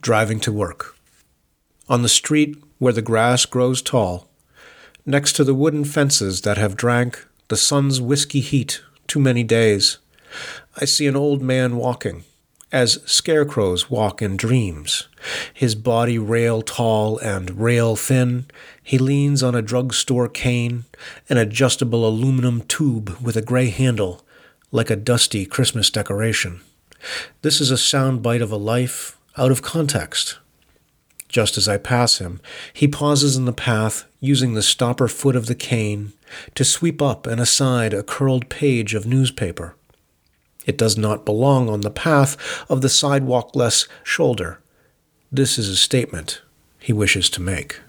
driving to work. On the street where the grass grows tall, next to the wooden fences that have drank the sun's whiskey heat too many days, I see an old man walking, as scarecrows walk in dreams. His body rail tall and rail thin, he leans on a drugstore cane, an adjustable aluminum tube with a gray handle, like a dusty Christmas decoration. This is a soundbite of a life out of context. Just as I pass him, he pauses in the path, using the stopper foot of the cane to sweep up and aside a curled page of newspaper. It does not belong on the path of the sidewalk-less shoulder. This is a statement he wishes to make.